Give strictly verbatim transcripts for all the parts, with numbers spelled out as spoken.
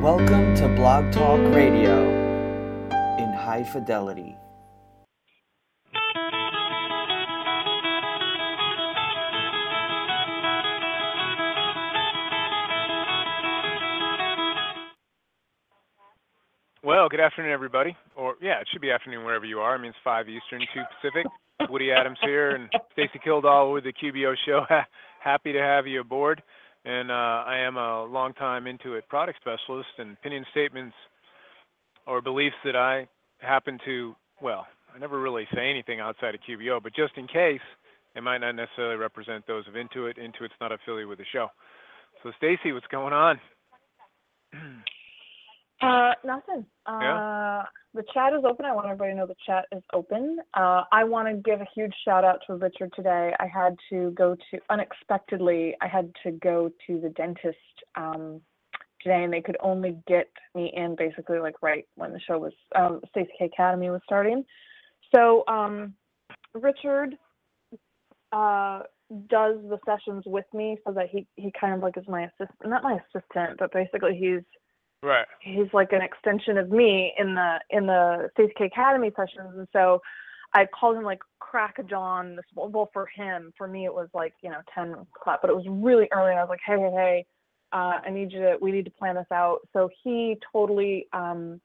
Welcome to Blog Talk Radio in high fidelity. Well, good afternoon, everybody. Or yeah, it should be afternoon wherever you are. I mean, it's five Eastern, two Pacific. Woody Adams here and Stacey Kildall with the Q B O A show. Happy to have you aboard. And uh, I am a longtime Intuit product specialist, and opinion statements or beliefs that I happen to, well, I never really say anything outside of Q B O A, but just in case, it might not necessarily represent those of Intuit. Intuit's not affiliated with the show. So, Stacey, what's going on? Uh, nothing. Uh, yeah? The chat is open. I want everybody to know the chat is open. Uh, I want to give a huge shout out to Richard today. I had to go to, unexpectedly, I had to go to the dentist um, today, and they could only get me in basically like right when the show was, um, Stacey K Academy was starting. So um, Richard uh, does the sessions with me so that he, he kind of like is my assistant, not my assistant, but basically he's, right. He's like an extension of me in the in the Stacey K Academy sessions, and so I called him like crack of dawn. This, well, for him, for me, it was like you know ten o'clock, but it was really early. And I was like, hey, hey, hey, uh, I need you to. We need to plan this out. So he totally um,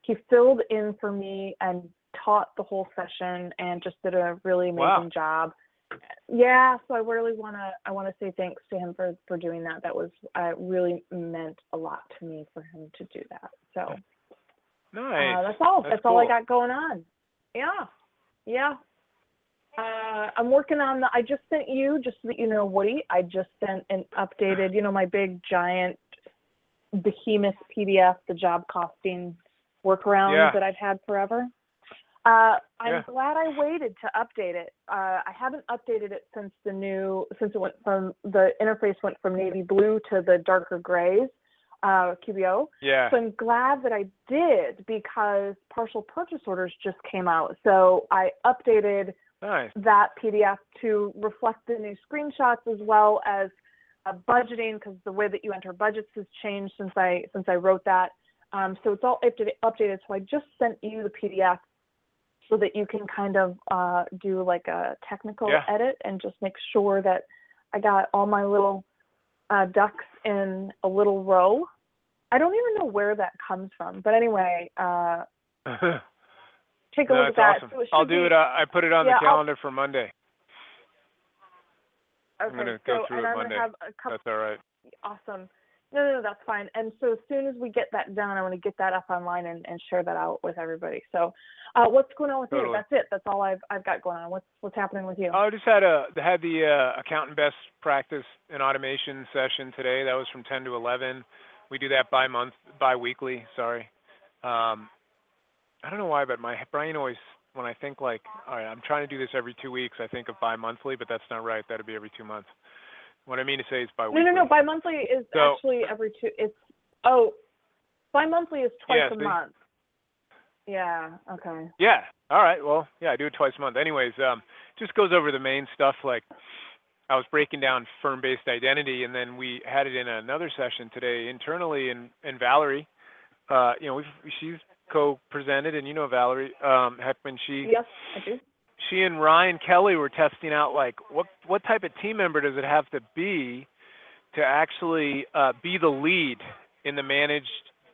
he filled in for me and taught the whole session and just did a really amazing wow. job. Yeah, so I really want to I want to say thanks to him for, for doing that. That was uh, really meant a lot to me for him to do that. So nice. Uh, that's all. That's, that's cool. all I got going on. Yeah, yeah. Uh, I'm working on the. I just sent you, just so that you know, Woody. I just sent an updated, you know, my big giant behemoth P D F, the job costing workaround yeah. that I've had forever. Uh, I'm yeah. glad I waited to update it. Uh, I haven't updated it since the new, since it went from, the interface went from navy blue to the darker grays, uh, Q B O. Yeah. So I'm glad that I did because partial purchase orders just came out. So I updated nice. That P D F to reflect the new screenshots as well as uh, budgeting, because the way that you enter budgets has changed since I, since I wrote that. Um, so it's all updated. So I just sent you the P D F. So that you can kind of uh, do like a technical yeah. edit and just make sure that I got all my little uh, ducks in a little row. I don't even know where that comes from, but anyway, uh, take a no, look at that. Awesome. So it I'll do be, it. Uh, I put it on yeah, the calendar I'll, for Monday. Okay, I'm going to go so, through it Monday. Have a couple, that's all right. Awesome. No, no, no, that's fine. And so as soon as we get that done, I want to get that up online and, and share that out with everybody. So uh, what's going on with totally. you? That's it. That's all I've I've got going on. What's what's happening with you? I just had a had the uh, accountant best practice and automation session today. That was from ten to eleven. We do that bi month, bi-weekly, sorry. Um, I don't know why, but my brain always, when I think like, all right, I'm trying to do this every two weeks, I think of bi-monthly, but that's not right. That would be every two months. What I mean to say is bi-weekly. No, no, no. Bi-monthly is so, actually every two. It's oh, bi-monthly is twice yeah, a see? month. Yeah. Okay. Yeah. All right. Well, yeah, I do it twice a month. Anyways, um, just goes over the main stuff. Like I was breaking down firm-based identity, and then we had it in another session today internally, and and Valerie, uh, you know, we've, she's co-presented, and you know Valerie um, Heckman. She. Yes, I do. She and Ryan Kelly were testing out like what what type of team member does it have to be to actually uh, be the lead in the managed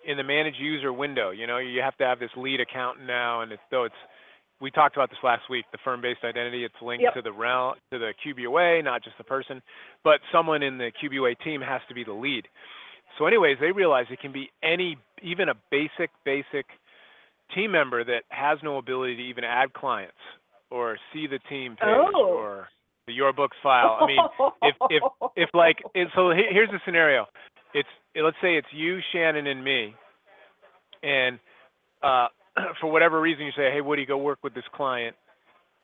in the managed user window. You know, you have to have this lead accountant now, and it's though it's we talked about this last week. The firm-based identity, it's linked yep. to the realm, to the Q B O A, not just the person, but someone in the Q B O A team has to be the lead. So, anyways, they realized it can be any, even a basic basic team member that has no ability to even add clients. Or see the team page, oh. or the your books file. I mean, if if if like, it, so here's the scenario: it's it, let's say it's you, Shannon, and me, and uh, for whatever reason you say, hey, Woody, go work with this client.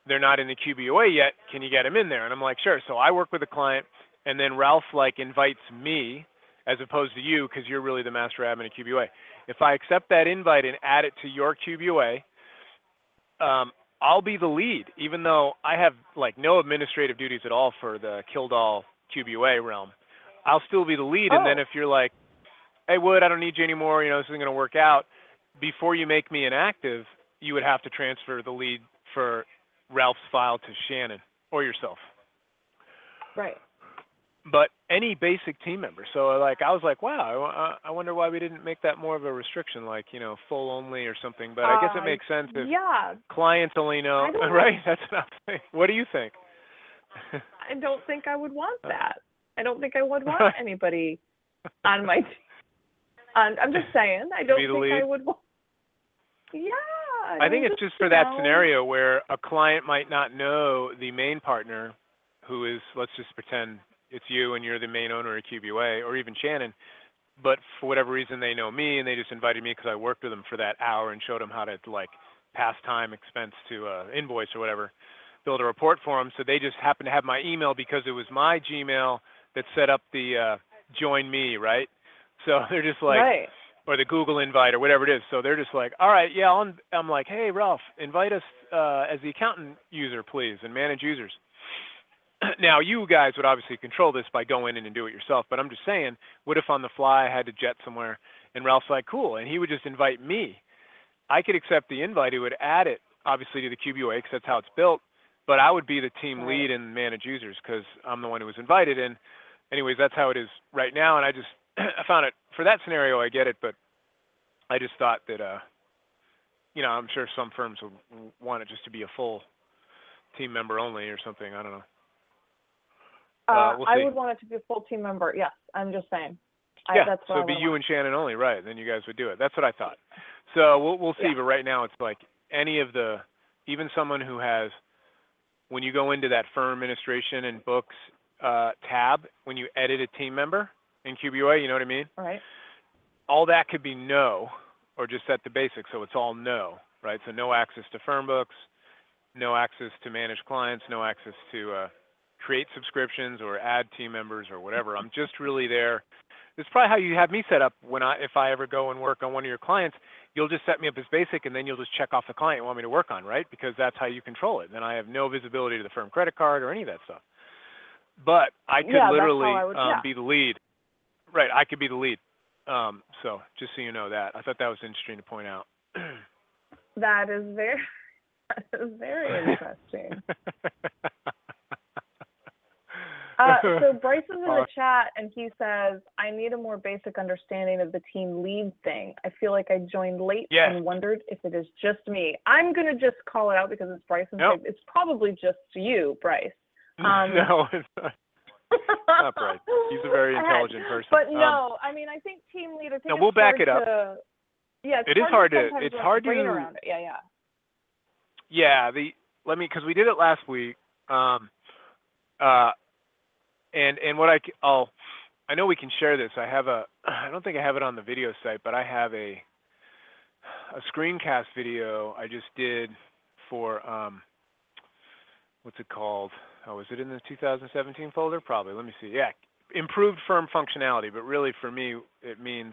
They're not in the Q B O A yet. Can you get them in there? And I'm like, sure. So I work with the client, and then Ralph like invites me as opposed to you because you're really the master admin of Q B O A. If I accept that invite and add it to your Q B O A. Um, I'll be the lead, even though I have like no administrative duties at all for the Kildall Q B O A realm. I'll still be the lead, oh. and then if you're like, hey, Wood, I don't need you anymore, you know, this isn't going to work out, before you make me inactive, you would have to transfer the lead for Ralph's file to Shannon or yourself. Right. But any basic team member. So, like, I was like, wow, I, I wonder why we didn't make that more of a restriction, like, you know, full only or something. But uh, I guess it makes sense if yeah. clients only know, right? That's what I'm saying. What do you think? I don't think I would want that. I don't think I would want anybody on my team. Um, I'm just saying, I don't think lead. I would want. Yeah. I, I think it's just for know. that scenario where a client might not know the main partner, who is, let's just pretend it's you and you're the main owner of Q B O A or even Shannon, but for whatever reason they know me and they just invited me because I worked with them for that hour and showed them how to, like, pass time expense to uh, invoice or whatever, build a report for them. So they just happen to have my email because it was my Gmail that set up the uh, join me, right? So they're just like, right. or the Google invite or whatever it is. So they're just like, all right, yeah, I'll, I'm like, hey, Ralph, invite us uh, as the accountant user, please, and manage users. Now, you guys would obviously control this by going in and do it yourself, but I'm just saying, what if on the fly I had to jet somewhere and Ralph's like, cool, and he would just invite me. I could accept the invite. It would add it, obviously, to the Q B O A because that's how it's built, but I would be the team lead and manage users because I'm the one who was invited. And anyways, that's how it is right now, and I just I found it, for that scenario, I get it, but I just thought that, uh, you know, I'm sure some firms would want it just to be a full team member only or something. I don't know. Uh, uh, we'll I see. would want it to be a full team member. Yes, I'm just saying. Yeah, I, that's so it'd be you want. and Shannon only, right? Then you guys would do it. That's what I thought. So we'll we'll see. Yeah. But right now, it's like any of the, even someone who has, when you go into that firm administration and books uh, tab, when you edit a team member in Q B O A, you know what I mean? Right. All that could be no, or just set the basics. So it's all no, right? So no access to firm books, no access to manage clients, no access to uh, create subscriptions or add team members or whatever. I'm just really there. It's probably how you have me set up when I, if I ever go and work on one of your clients, you'll just set me up as basic and then you'll just check off the client you want me to work on, right? Because that's how you control it. Then I have no visibility to the firm credit card or any of that stuff. But I could yeah, literally I would, um, yeah. be the lead. Right, I could be the lead. Um, so just so you know that. I thought that was interesting to point out. That is very, that is very interesting. uh, so Bryce is in the chat, and he says, I need a more basic understanding of the team lead thing. I feel like I joined late yes. and wondered if it is just me. I'm going to just call it out because it's Bryce. And nope. It's probably just you, Bryce. Um, no, it's not. Not Bryce. He's a very intelligent person. But no, um, I mean, I think team leader. No, we'll back it up. To, yeah, it's it is hard to. It's hard to. It's hard to it. Yeah, yeah. Yeah, the let me because we did it last week. Um, uh, and and what I I'll I know we can share this. I have a I don't think I have it on the video site, but I have a a screencast video I just did for um. What's it called? Oh, is it in the two thousand seventeen folder? Probably. Let me see. Yeah, improved firm functionality, but really for me, it means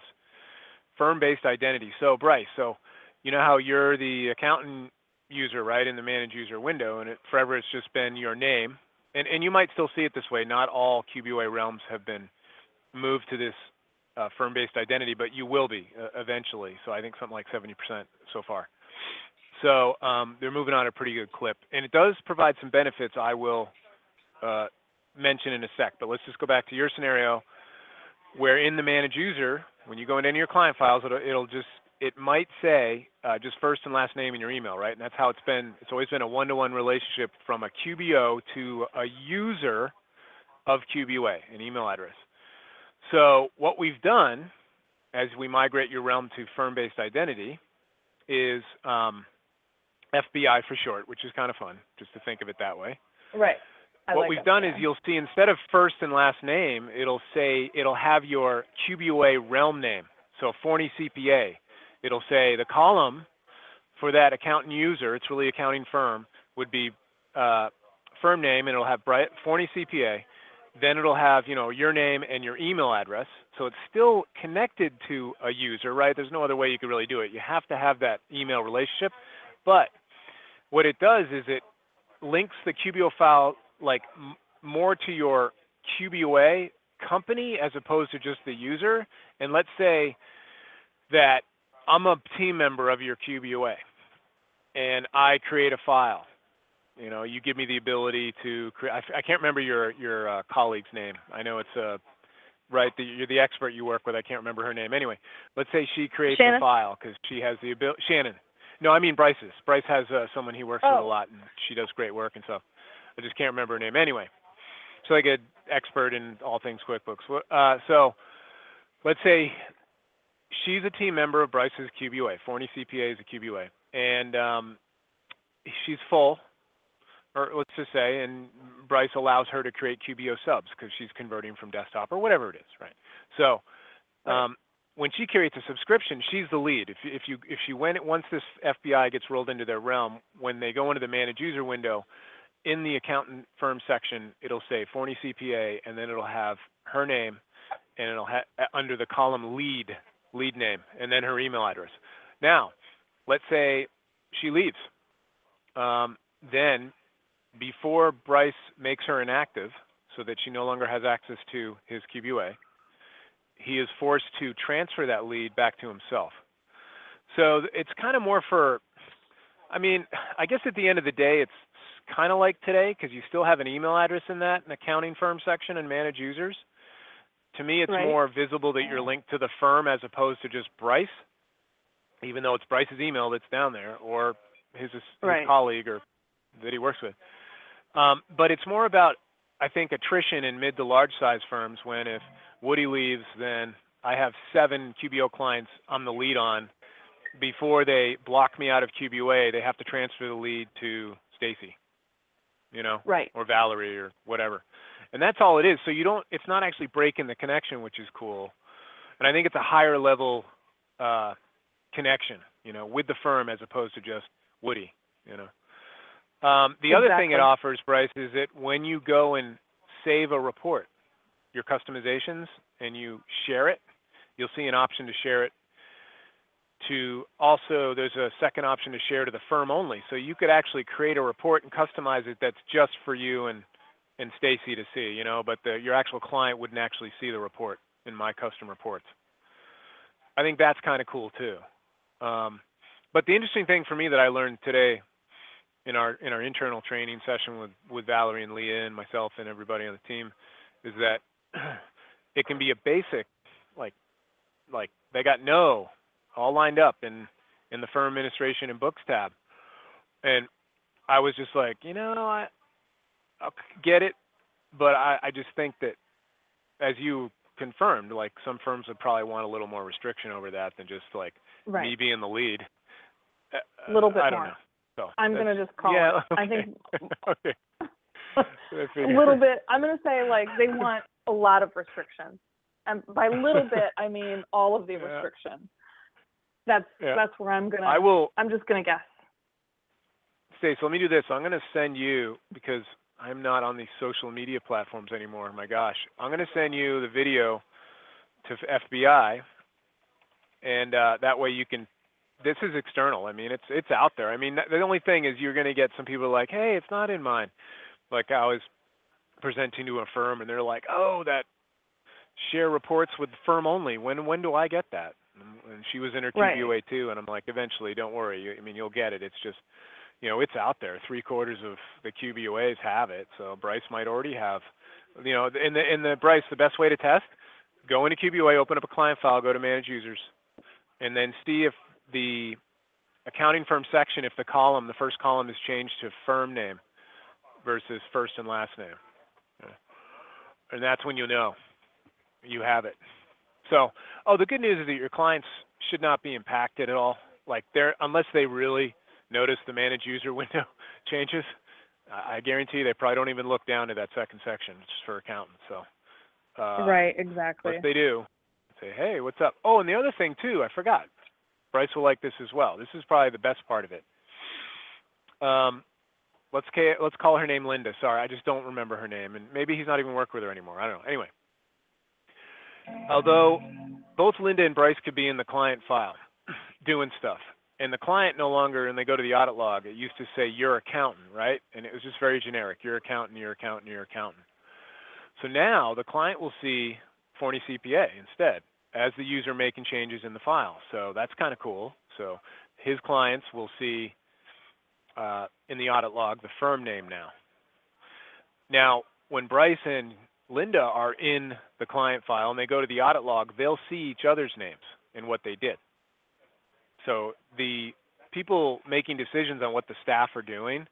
firm-based identity. So, Bryce, so you know how you're the accountant user, right, in the manage user window, and it, forever it's just been your name. And, and you might still see it this way. Not all Q B O A realms have been moved to this uh, firm-based identity, but you will be uh, eventually. So I think something like seventy percent so far. So um, they're moving on at a pretty good clip. And it does provide some benefits I will uh, mention in a sec. But let's just go back to your scenario where in the manage user, when you go into any of your client files, it'll, it'll just, it might say uh, just first and last name in your email, right? And that's how it's been. It's always been a one-to-one relationship from a Q B O to a user of Q B O A, an email address. So what we've done as we migrate your realm to firm-based identity is um, F B I for short, which is kind of fun, just to think of it that way. Right. I what like we've F B I. Done is you'll see instead of first and last name, it'll say, it'll have your Q B O A realm name. So Forney C P A, it'll say the column for that accountant user, it's really accounting firm, would be uh, firm name, and it'll have Bright, Forney C P A. Then it'll have, you know, your name and your email address. So it's still connected to a user, right? There's no other way you could really do it. You have to have that email relationship, but what it does is it links the Q B O file like m more to your Q B O A company as opposed to just the user. And let's say that I'm a team member of your Q B O A and I create a file. You know, you give me the ability to create, I, I can't remember your, your uh, colleague's name. I know it's a, uh, right, the, you're the expert you work with. I can't remember her name. Anyway, let's say she creates Shannon. a file because she has the ability, Shannon. No, I mean Bryce's. Bryce has uh, someone he works oh. with a lot, and she does great work and stuff. I just can't remember her name. Anyway, she's like an expert in all things QuickBooks. Uh, so let's say she's a team member of Bryce's Q B O A. Forney C P A is a Q B O A. And um, she's full, or let's just say, and Bryce allows her to create Q B O subs because she's converting from desktop or whatever it is, right? So um, when she creates a subscription, she's the lead. If if you if she went once this F B I gets rolled into their realm, when they go into the manage user window, in the accountant firm section, it'll say Forney C P A, and then it'll have her name, and it'll have under the column lead lead name, and then her email address. Now, let's say she leaves, um, then before Bryce makes her inactive, so that she no longer has access to his Q B O A, he is forced to transfer that lead back to himself. So it's kind of more for, I mean, I guess at the end of the day, it's kind of like today because you still have an email address in that, an accounting firm section, and manage users. To me, it's right. more visible that you're linked to the firm as opposed to just Bryce, even though it's Bryce's email that's down there or his, his right. colleague or that he works with. Um, but it's more about, I think, attrition in mid to large size firms when if Woody leaves, then I have seven Q B O clients I'm the lead on. Before they block me out of Q B O A, they have to transfer the lead to Stacey, you know, right. or Valerie or whatever. And that's all it is. So you don't, it's not actually breaking the connection, which is cool. And I think it's a higher level uh, connection, you know, with the firm as opposed to just Woody, you know. Um, the exactly. other thing it offers, Bryce, is that when you go and save a report, your customizations, and you share it, you'll see an option to share it to also, there's a second option to share to the firm only. So you could actually create a report and customize it that's just for you and, and Stacey to see, you know, but the, your actual client wouldn't actually see the report in my custom reports. I think that's kind of cool too. Um, but the interesting thing for me that I learned today in our in our internal training session with, with Valerie and Leah and myself and everybody on the team is that it can be a basic, like like they got no all lined up in, in the firm administration and books tab. And I was just like, you know, I I'll get it, but I, I just think that as you confirmed, like some firms would probably want a little more restriction over that than just like right. me being the lead. A little bit I don't more. Know. So I'm going to just call yeah, it. Okay. I think okay. a little bit, I'm going to say like they want a lot of restriction. And by little bit, I mean all of the yeah. restriction. That's yeah. that's where I'm going to, I will, I'm just going to guess. Stace, let me do this. I'm going to send you, because I'm not on these social media platforms anymore. My gosh. I'm going to send you the video to F B I. And uh, that way you can, this is external. I mean, it's it's out there. I mean, the only thing is you're going to get some people like, hey, it's not in mine. Like I was presenting to a firm and they're like, oh, that share reports with firm only. When when do I get that? And she was in her Q B O A right. too. And I'm like, eventually, don't worry. You, I mean, you'll get it. It's just, you know, it's out there. Three quarters of the Q B O As have it. So Bryce might already have, you know, in the, in the Bryce, the best way to test, go into Q B O A, open up a client file, go to manage users, and then see if the accounting firm section, if the column, the first column is changed to firm name versus first and last name. And that's when you know you have it. So, oh, the good news is that your clients should not be impacted at all. Like they're, unless they really notice the manage user window changes, I guarantee you they probably don't even look down to that second section. It's just for accountants. So, uh, right, exactly. If they do, say, hey, what's up? Oh, and the other thing too, I forgot. Bryce will like this as well. This is probably the best part of it. Um, let's let's call her name Linda. Sorry, I just don't remember her name, and maybe he's not even working with her anymore. I don't know. Anyway, although both Linda and Bryce could be in the client file doing stuff, and the client no longer, and they go to the audit log, it used to say your accountant, right? And it was just very generic, your accountant, your accountant, your accountant. So now the client will see Forney C P A instead as the user making changes in the file. So that's kind of cool. So his clients will see uh, in the audit log the firm name now. Now, when Bryce and Linda are in the client file and they go to the audit log, they'll see each other's names and what they did. So the people making decisions on what the staff are doing,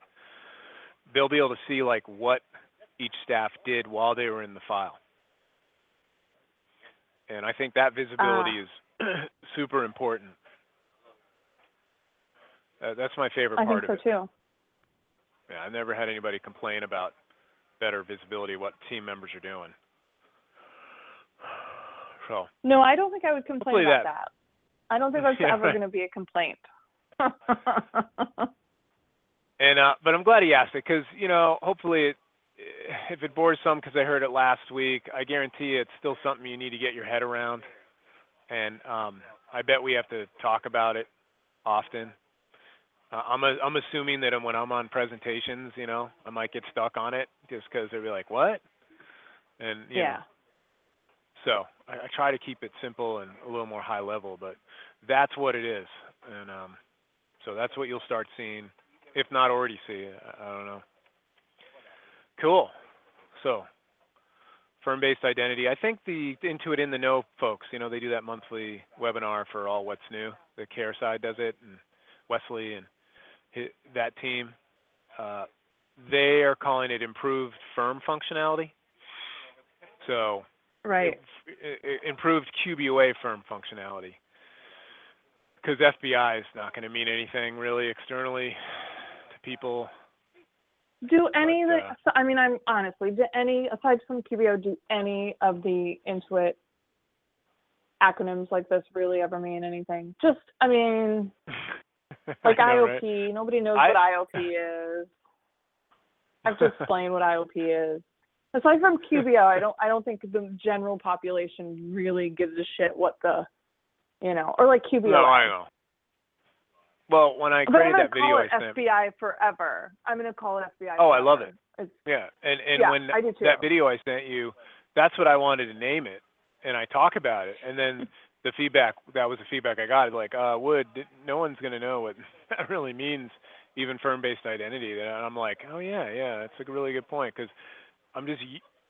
they'll be able to see like what each staff did while they were in the file. And I think that visibility uh, is super important. Uh, that's my favorite part of it. I think so too. Yeah, I've never had anybody complain about better visibility of what team members are doing. So no, I don't think I would complain about that. that. I don't think that's yeah, ever right. going to be a complaint. and uh, but I'm glad he asked it because, you know, hopefully it, if it bores some because I heard it last week, I guarantee it's still something you need to get your head around. And um, I bet we have to talk about it often. Uh, I'm a, I'm assuming that when I'm on presentations, you know, I might get stuck on it just because they'll be like, what? And you yeah. know, so I, I try to keep it simple and a little more high level, but that's what it is. And um, so that's what you'll start seeing, if not already see. I, I don't know. Cool. So firm-based identity. I think the Intuit In the Know folks, you know, they do that monthly webinar for all what's new. The care side does it, and Wesley and his, that team, uh, they are calling it improved firm functionality. So right. it, it improved Q B O A firm functionality, because F B I is not going to mean anything really externally to people. Do any but, uh, the, I mean, I'm honestly, do any, aside from Q B O, do any of the Intuit acronyms like this really ever mean anything? Just, I mean, like I know, I O P, right? Nobody knows I, what I O P is. I have to explain what I O P is. Aside from Q B O, I don't, I don't think the general population really gives a shit what the, you know, or like Q B O. No, I know. Well, when I created that video, I sent F B I forever. I'm going to call it F B I. Oh, forever. I love it. It's, yeah, and and yeah, when that video I sent you, that's what I wanted to name it, and I talk about it, and then the feedback that was the feedback I got. Like, uh, Wood, no one's going to know what that really means, even firm-based identity. And I'm like, oh yeah, yeah, that's a really good point because I'm just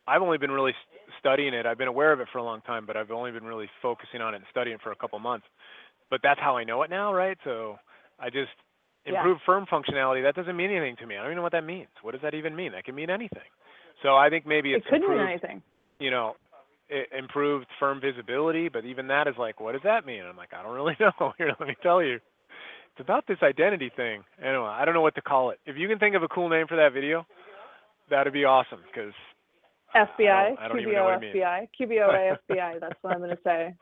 I've only been really studying it. I've been aware of it for a long time, but I've only been really focusing on it and studying it for a couple months. But that's how I know it now, right? So. I just improved yeah. firm functionality. That doesn't mean anything to me. I don't even know what that means. What does that even mean? That can mean anything. So I think maybe it's it could improved, mean anything. You know, it improved firm visibility, but even that is like, what does that mean? I'm like, I don't really know. Here, let me tell you. It's about this identity thing. Anyway, I don't know what to call it. If you can think of a cool name for that video, that would be awesome because F B I, I don't, I don't Q B O, even know what F B I, it means. Q B O A, F B I. That's what I'm going to say.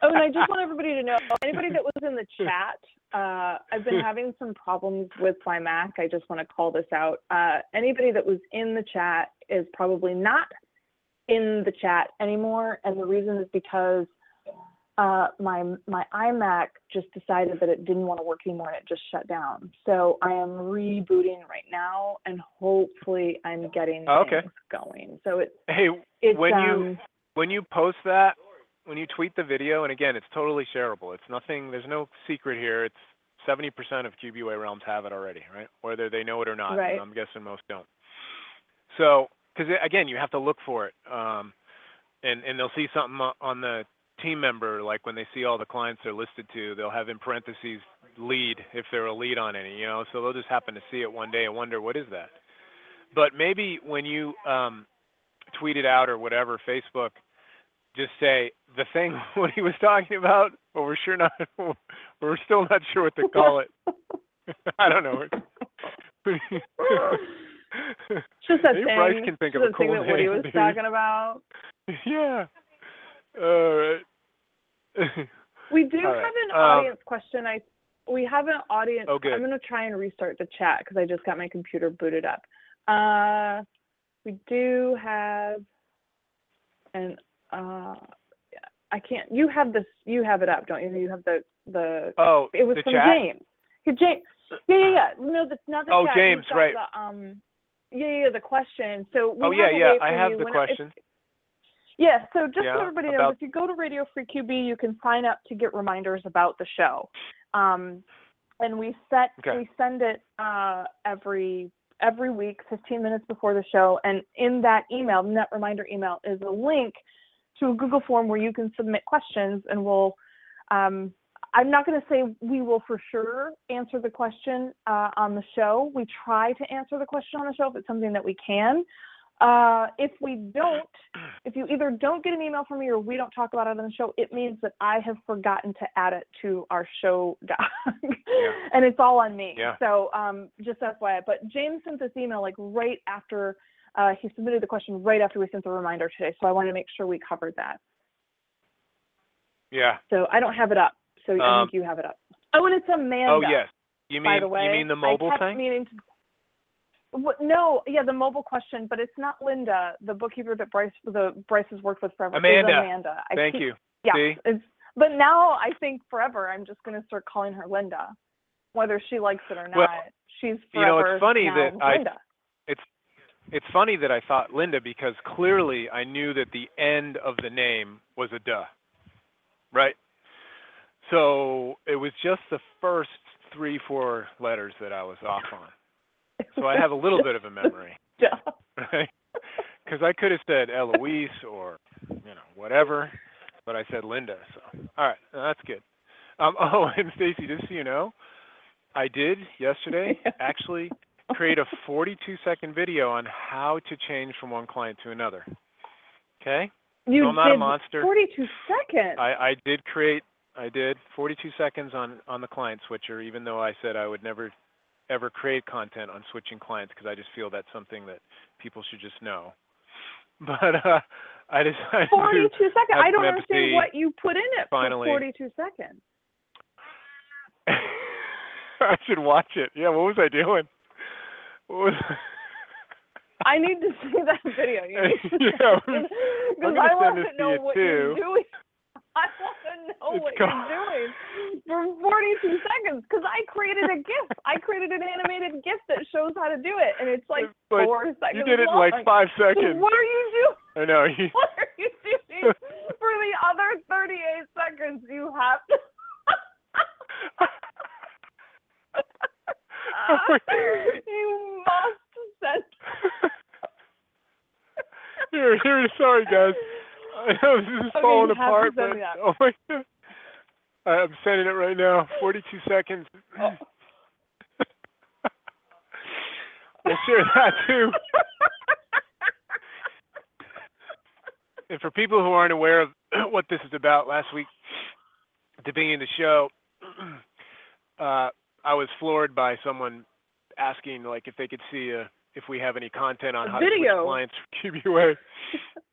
Oh, and I just want everybody to know, anybody that was in the chat, uh, I've been having some problems with my Mac. I just want to call this out. Uh, anybody that was in the chat is probably not in the chat anymore. And the reason is because uh, my my iMac just decided that it didn't want to work anymore and it just shut down. So I am rebooting right now and hopefully I'm getting oh, okay. things going. So it, hey, it's, when um, you when you post that, when you tweet the video, and again, it's totally shareable. It's nothing, there's no secret here. It's seventy percent of Q B O A realms have it already, right? Whether they know it or not, right. I'm guessing most don't. So, because again, you have to look for it. Um, and, and they'll see something on the team member, like when they see all the clients they're listed to, they'll have in parentheses lead, if they're a lead on any, you know? So they'll just happen to see it one day and wonder, what is that? But maybe when you um, tweet it out or whatever, Facebook, just say the thing what he was talking about, but we're sure not, we're still not sure what to call it. I don't know. Just that thing. Bryce can think just of a cool thing that Woody was dude. talking about. Yeah. All right. We do All right. have an um, audience question. I we have an audience. Oh, I'm going to try and restart the chat because I just got my computer booted up. Uh, we do have an. Uh, I can't. You have this. You have it up, don't you? You have the the. Oh, it was the from chat? James. Hey, James. Yeah, yeah, yeah. No, that's not the. Oh, chat. James, right? The, um, yeah, yeah, the question. So. We oh, yeah, yeah. I have the question. If, Yeah, so just yeah, so everybody knows, if you go to Radio Free Q B, you can sign up to get reminders about the show. Um, and we set okay. we send it uh, every every week, fifteen minutes before the show. And in that email, in that reminder email, is a link to a Google form where you can submit questions, and we'll um, I'm not going to say we will for sure answer the question uh, on the show. We try to answer the question on the show if it's something that we can. Uh, if we don't, if you either don't get an email from me or we don't talk about it on the show, it means that I have forgotten to add it to our show doc, yeah. and it's all on me. Yeah. So um, just F Y I. But James sent this email like right after uh, he submitted the question, right after we sent the reminder today. So I wanted to make sure we covered that. Yeah. So I don't have it up. So um, I think you have it up. Oh, and it's Amanda. Oh yes. You mean by the way, you mean the mobile I kept thing? Meaning to, No, yeah, the mobile question, but it's not Linda, the bookkeeper that Bryce, the Bryce has worked with forever. Amanda, it's Amanda. I thank keep, you. Yeah, See? It's, but now I think forever I'm just going to start calling her Linda, whether she likes it or not. Well, she's forever. You know, it's funny now that Linda. I. It's it's funny that I thought Linda because clearly I knew that the end of the name was a duh, right? So it was just the first three, four letters that I was off on. So I have a little bit of a memory, right? Because I could have said Eloise or, you know, whatever, but I said Linda. So, all right, that's good. Um, oh, and Stacey, just so you know, I did yesterday actually create a forty-two second video on how to change from one client to another. Okay? You so I'm not did a monster. forty-two seconds. I, I did create, I did forty-two seconds on, on the client switcher, even though I said I would never ever create content on switching clients because I just feel that's something that people should just know. But uh, I decided forty-two to seconds. I don't understand what you put in it finally. For forty-two seconds. I should watch it. Yeah, what was I doing? What was I? I need to see that video. Yeah, because I want to know what you're doing. I want to know it's what you're doing for forty-two seconds because I created a GIF. I created an animated GIF that shows how to do it, and it's like but four seconds. You did it in like five seconds. What are you doing? I know. You... What are you doing for the other thirty-eight seconds? You have to. You must send. here, here. Sorry, guys. I know this is okay, falling apart, but oh my God. I'm sending it right now. forty-two seconds. Oh. We'll share that too. And for people who aren't aware of what this is about, last week at the beginning of the show, uh, I was floored by someone asking, like, if they could see a. if we have any content on how to switch clients for Q B O A.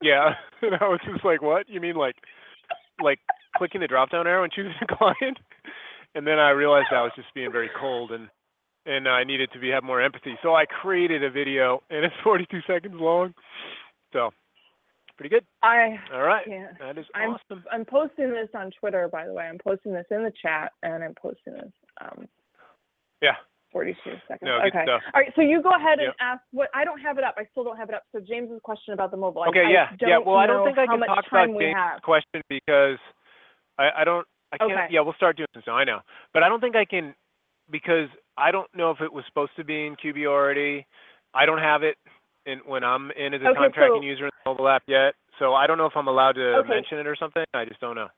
Yeah, and I was just like, what? You mean like like clicking the drop-down arrow and choosing a client? And then I realized I was just being very cold and, and I needed to be, have more empathy. So I created a video, and it's forty-two seconds long. So pretty good. I All right, yeah. That is I'm, awesome. I'm posting this on Twitter, by the way. I'm posting this in the chat, and I'm posting this. Um, yeah. forty-two seconds. No, okay. All right. So you go ahead and yep. ask what I don't have it up. I still don't have it up. So James's question about the mobile. Okay. I, yeah. I yeah. Well, I don't think I can talk about James's have. question because I, I don't. I can't. Okay. Yeah. We'll start doing this now. I know, but I don't think I can because I don't know if it was supposed to be in Q B O A already. I don't have it in when I'm in as a okay, time tracking so, user in the mobile app yet. So I don't know if I'm allowed to okay. mention it or something. I just don't know.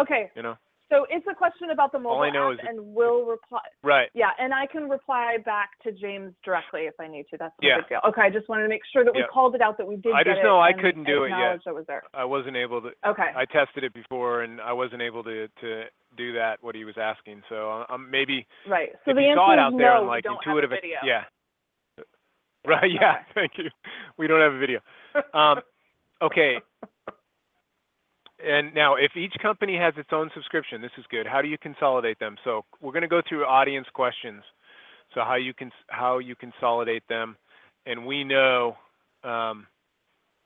Okay. You know. So it's a question about the mobile app, and we'll reply. Right. Yeah, and I can reply back to James directly if I need to. That's no yeah. big deal. Okay, I just wanted to make sure that we yeah. called it out that we did. I just get know it I couldn't do it yet. It was there. I wasn't able to. Okay. I tested it before, and I wasn't able to to do that what he was asking. So um, maybe. Right. So if the you answer saw it out is there no. On, like, we don't intuitive have a video. Yeah. Right. Yeah. Okay. Thank you. We don't have a video. Um, okay. And now, if each company has its own subscription, this is good. How do you consolidate them? So we're going to go through audience questions. So how you can how you consolidate them, and we know, um,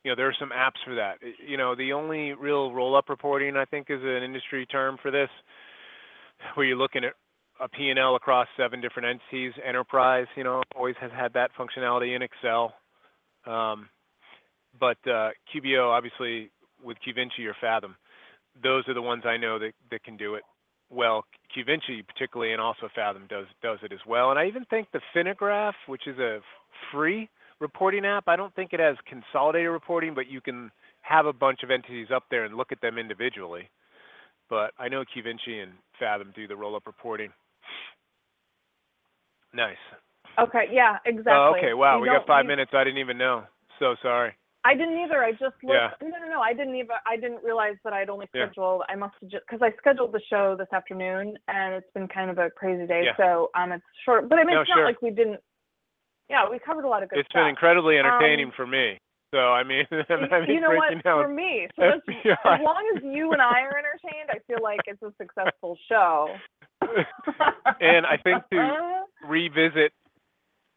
you know, there are some apps for that. You know, the only real roll-up reporting I think is an industry term for this, where you're looking at a P and L across seven different entities. Enterprise, you know, always has had that functionality in Excel, um, but uh, Q B O A obviously. with QVinci or Fathom. Those are the ones I know that, that can do it well. QVinci particularly, and also Fathom does does it as well. And I even think the Finagraph, which is a free reporting app, I don't think it has consolidated reporting, but you can have a bunch of entities up there and look at them individually. But I know QVinci and Fathom do the roll-up reporting. Nice. Okay, yeah, exactly. Oh, okay, wow, you we got five you, minutes. I didn't even know. So sorry. I didn't either. I just looked. Yeah. No, no, no. I didn't even. I didn't realize that I'd only scheduled. Yeah. I must have just because I scheduled the show this afternoon, and it's been kind of a crazy day. Yeah. So um, it's short, but I mean, no, it's not sure. like we didn't. Yeah, we covered a lot of good. It's stuff. It's been incredibly entertaining um, for me. So I mean, I mean you know what? Out. For me, so as long as you and I are entertained, I feel like it's a successful show. And I think to revisit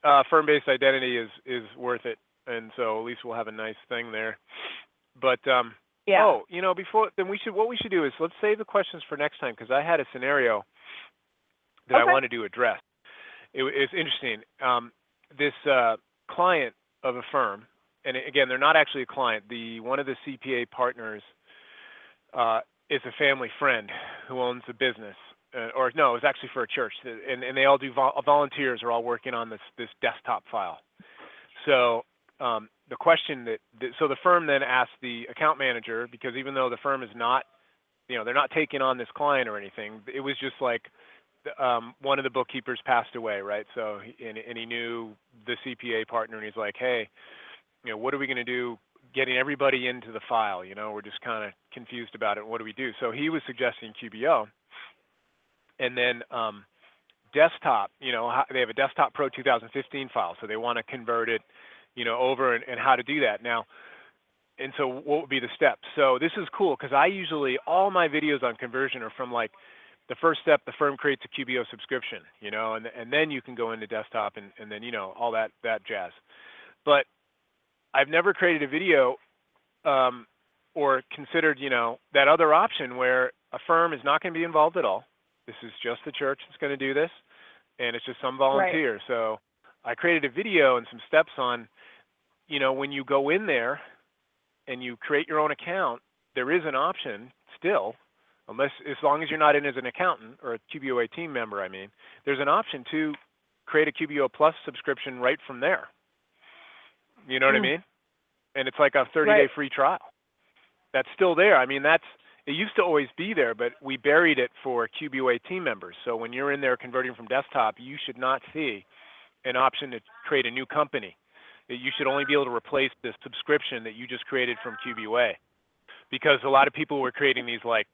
uh, firm-based identity is is worth it. And so at least we'll have a nice thing there. But um, yeah. oh, you know, before then we should what we should do is let's save the questions for next time, because I had a scenario that okay. I wanted to address. It, it's interesting. Um, this uh, client of a firm, and again, they're not actually a client. The one of the C P A partners uh, is a family friend who owns the business, uh, or no, it was actually for a church, and and they all do vol volunteers are all working on this this desktop file. So. Um, the question that, that, so the firm then asked the account manager, because even though the firm is not, you know, they're not taking on this client or anything, it was just like um, one of the bookkeepers passed away, right? So, and, and he knew the C P A partner, and he's like, hey, you know, what are we going to do getting everybody into the file? You know, we're just kind of confused about it. What do we do? So he was suggesting Q B O. And then um, desktop, you know, they have a Desktop Pro two thousand fifteen file, so they want to convert it, you know, over and, and how to do that now. And so what would be the steps? So this is cool, because I usually, all my videos on conversion are from like the first step, the firm creates a Q B O subscription, you know, and and then you can go into desktop and, and then, you know, all that, that jazz. But I've never created a video um, or considered, you know, that other option where a firm is not going to be involved at all. This is just the church that's going to do this, and it's just some volunteer. Right. So I created a video and some steps on, you know, when you go in there and you create your own account, there is an option still, unless, as long as you're not in as an accountant or a Q B O A team member, I mean, there's an option to create a Q B O A Plus subscription right from there. You know mm. what I mean? And it's like a thirty day right. free trial. That's still there. I mean, that's, it used to always be there, but we buried it for Q B O A team members. So when you're in there converting from desktop, you should not see an option to create a new company. You should only be able to replace the subscription that you just created from Q B O A, because a lot of people were creating these like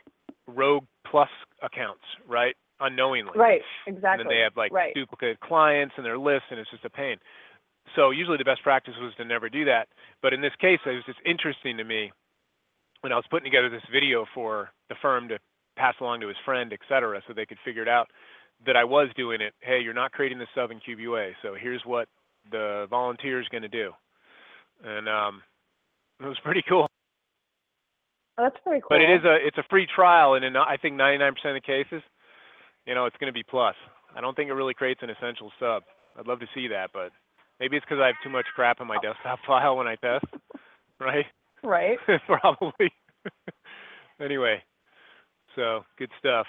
rogue plus accounts, right? Unknowingly. Right, exactly. And then they have like right. duplicate clients and their lists, and it's just a pain. So usually the best practice was to never do that. But in this case, it was just interesting to me when I was putting together this video for the firm to pass along to his friend, et cetera, so they could figure it out, that I was doing it. Hey, you're not creating the sub in Q B O A, so here's what the volunteer is going to do. And um, it was pretty cool. Oh, that's pretty cool. But it is a it's a free trial, and in, I think ninety-nine percent of the cases, you know, it's going to be plus. I don't think it really creates an essential sub. I'd love to see that, but maybe it's because I have too much crap in my desktop file when I test, right? Right. Probably. Anyway, so good stuff.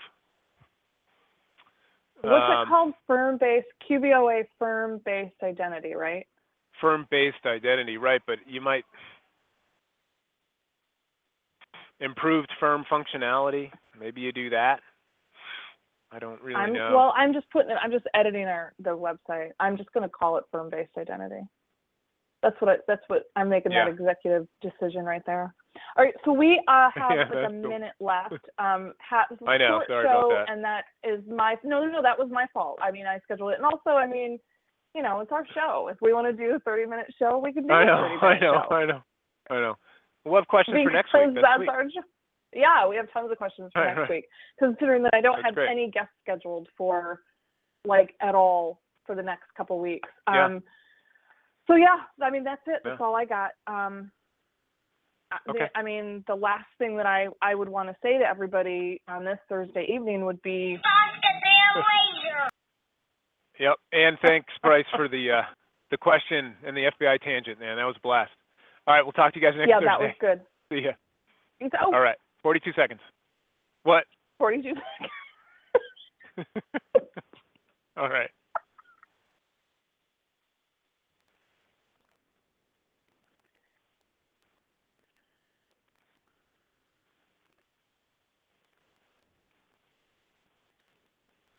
What's it called? Firm-based, Q B O A firm-based identity, right? Firm-based identity, right, but you might improved firm functionality. Maybe you do that. I don't really I'm, know. Well, I'm just putting it, I'm just editing our the website. I'm just going to call it firm-based identity. That's what I, that's what I'm making yeah. that executive decision right there. All right, so we uh, have yeah, like a cool. minute left. Um, ha I know, sorry show, about that. And that is my no, no, no. That was my fault. I mean, I scheduled it, and also, I mean, you know, it's our show. If we want to do a thirty minute show, we can do I know, a thirty minute I know, show. I know, I know, I know. We'll have questions because for next week. That's week. Our, yeah, we have tons of questions for right, next right. week. Considering that I don't that's have great. any guests scheduled for, like, at all for the next couple weeks. Um, yeah. So yeah, I mean, that's it. That's yeah. all I got. Um, Okay. I mean, the last thing that I, I would want to say to everybody on this Thursday evening would be... Yep, and thanks, Bryce, for the uh, the question and the F B I tangent, man. That was a blast. All right, we'll talk to you guys next yeah, Thursday. Yeah, that was good. See ya. It's over. All right. forty-two seconds. What? forty-two seconds. All right.